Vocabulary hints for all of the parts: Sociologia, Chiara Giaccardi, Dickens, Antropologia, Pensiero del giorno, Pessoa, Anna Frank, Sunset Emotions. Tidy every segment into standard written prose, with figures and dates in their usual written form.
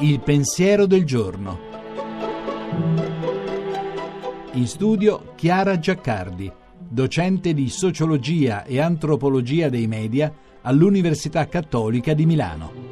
Il pensiero del giorno. In studio Chiara Giaccardi, docente di Sociologia e Antropologia dei Media all'Università Cattolica di Milano.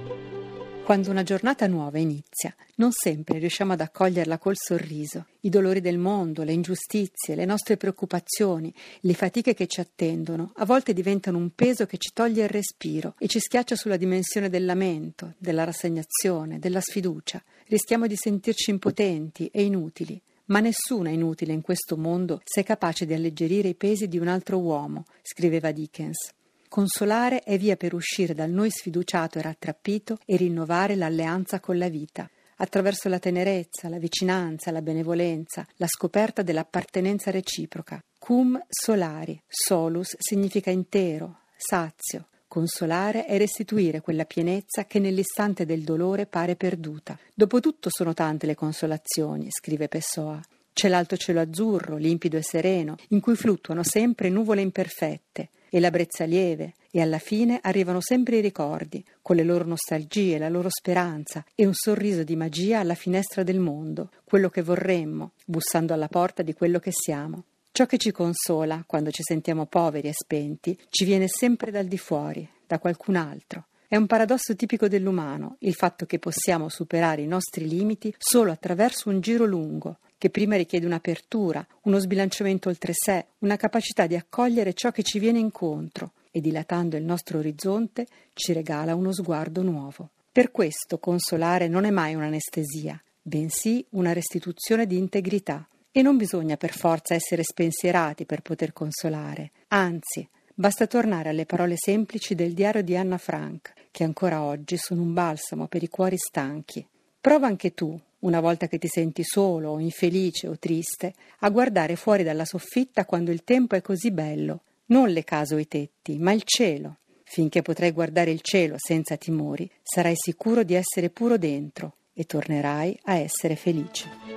Quando una giornata nuova inizia, non sempre riusciamo ad accoglierla col sorriso. I dolori del mondo, le ingiustizie, le nostre preoccupazioni, le fatiche che ci attendono, a volte diventano un peso che ci toglie il respiro e ci schiaccia sulla dimensione del lamento, della rassegnazione, della sfiducia. Rischiamo di sentirci impotenti e inutili. Ma nessuno è inutile in questo mondo se è capace di alleggerire i pesi di un altro uomo, scriveva Dickens. Consolare è via per uscire dal noi sfiduciato e rattrappito e rinnovare l'alleanza con la vita, attraverso la tenerezza, la vicinanza, la benevolenza, la scoperta dell'appartenenza reciproca. Cum solari, solus significa intero, sazio. Consolare è restituire quella pienezza che nell'istante del dolore pare perduta. Dopotutto sono tante le consolazioni, scrive Pessoa. C'è l'alto cielo azzurro, limpido e sereno, in cui fluttuano sempre nuvole imperfette, e la brezza lieve, e alla fine arrivano sempre i ricordi, con le loro nostalgie, la loro speranza e un sorriso di magia alla finestra del mondo, quello che vorremmo, bussando alla porta di quello che siamo. Ciò che ci consola, quando ci sentiamo poveri e spenti, ci viene sempre dal di fuori, da qualcun altro. È un paradosso tipico dell'umano, il fatto che possiamo superare i nostri limiti solo attraverso un giro lungo, che prima richiede un'apertura, uno sbilanciamento oltre sé, una capacità di accogliere ciò che ci viene incontro e, dilatando il nostro orizzonte, ci regala uno sguardo nuovo. Per questo consolare non è mai un'anestesia, bensì una restituzione di integrità. E non bisogna per forza essere spensierati per poter consolare. Anzi, basta tornare alle parole semplici del diario di Anna Frank, che ancora oggi sono un balsamo per i cuori stanchi. Prova anche tu, una volta che ti senti solo o infelice o triste, a guardare fuori dalla soffitta quando il tempo è così bello, non le case o i tetti, ma il cielo. Finché potrai guardare il cielo senza timori, sarai sicuro di essere puro dentro e tornerai a essere felice.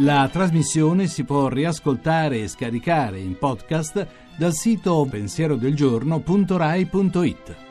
La trasmissione si può riascoltare e scaricare in podcast dal sito pensierodelgiorno.rai.it.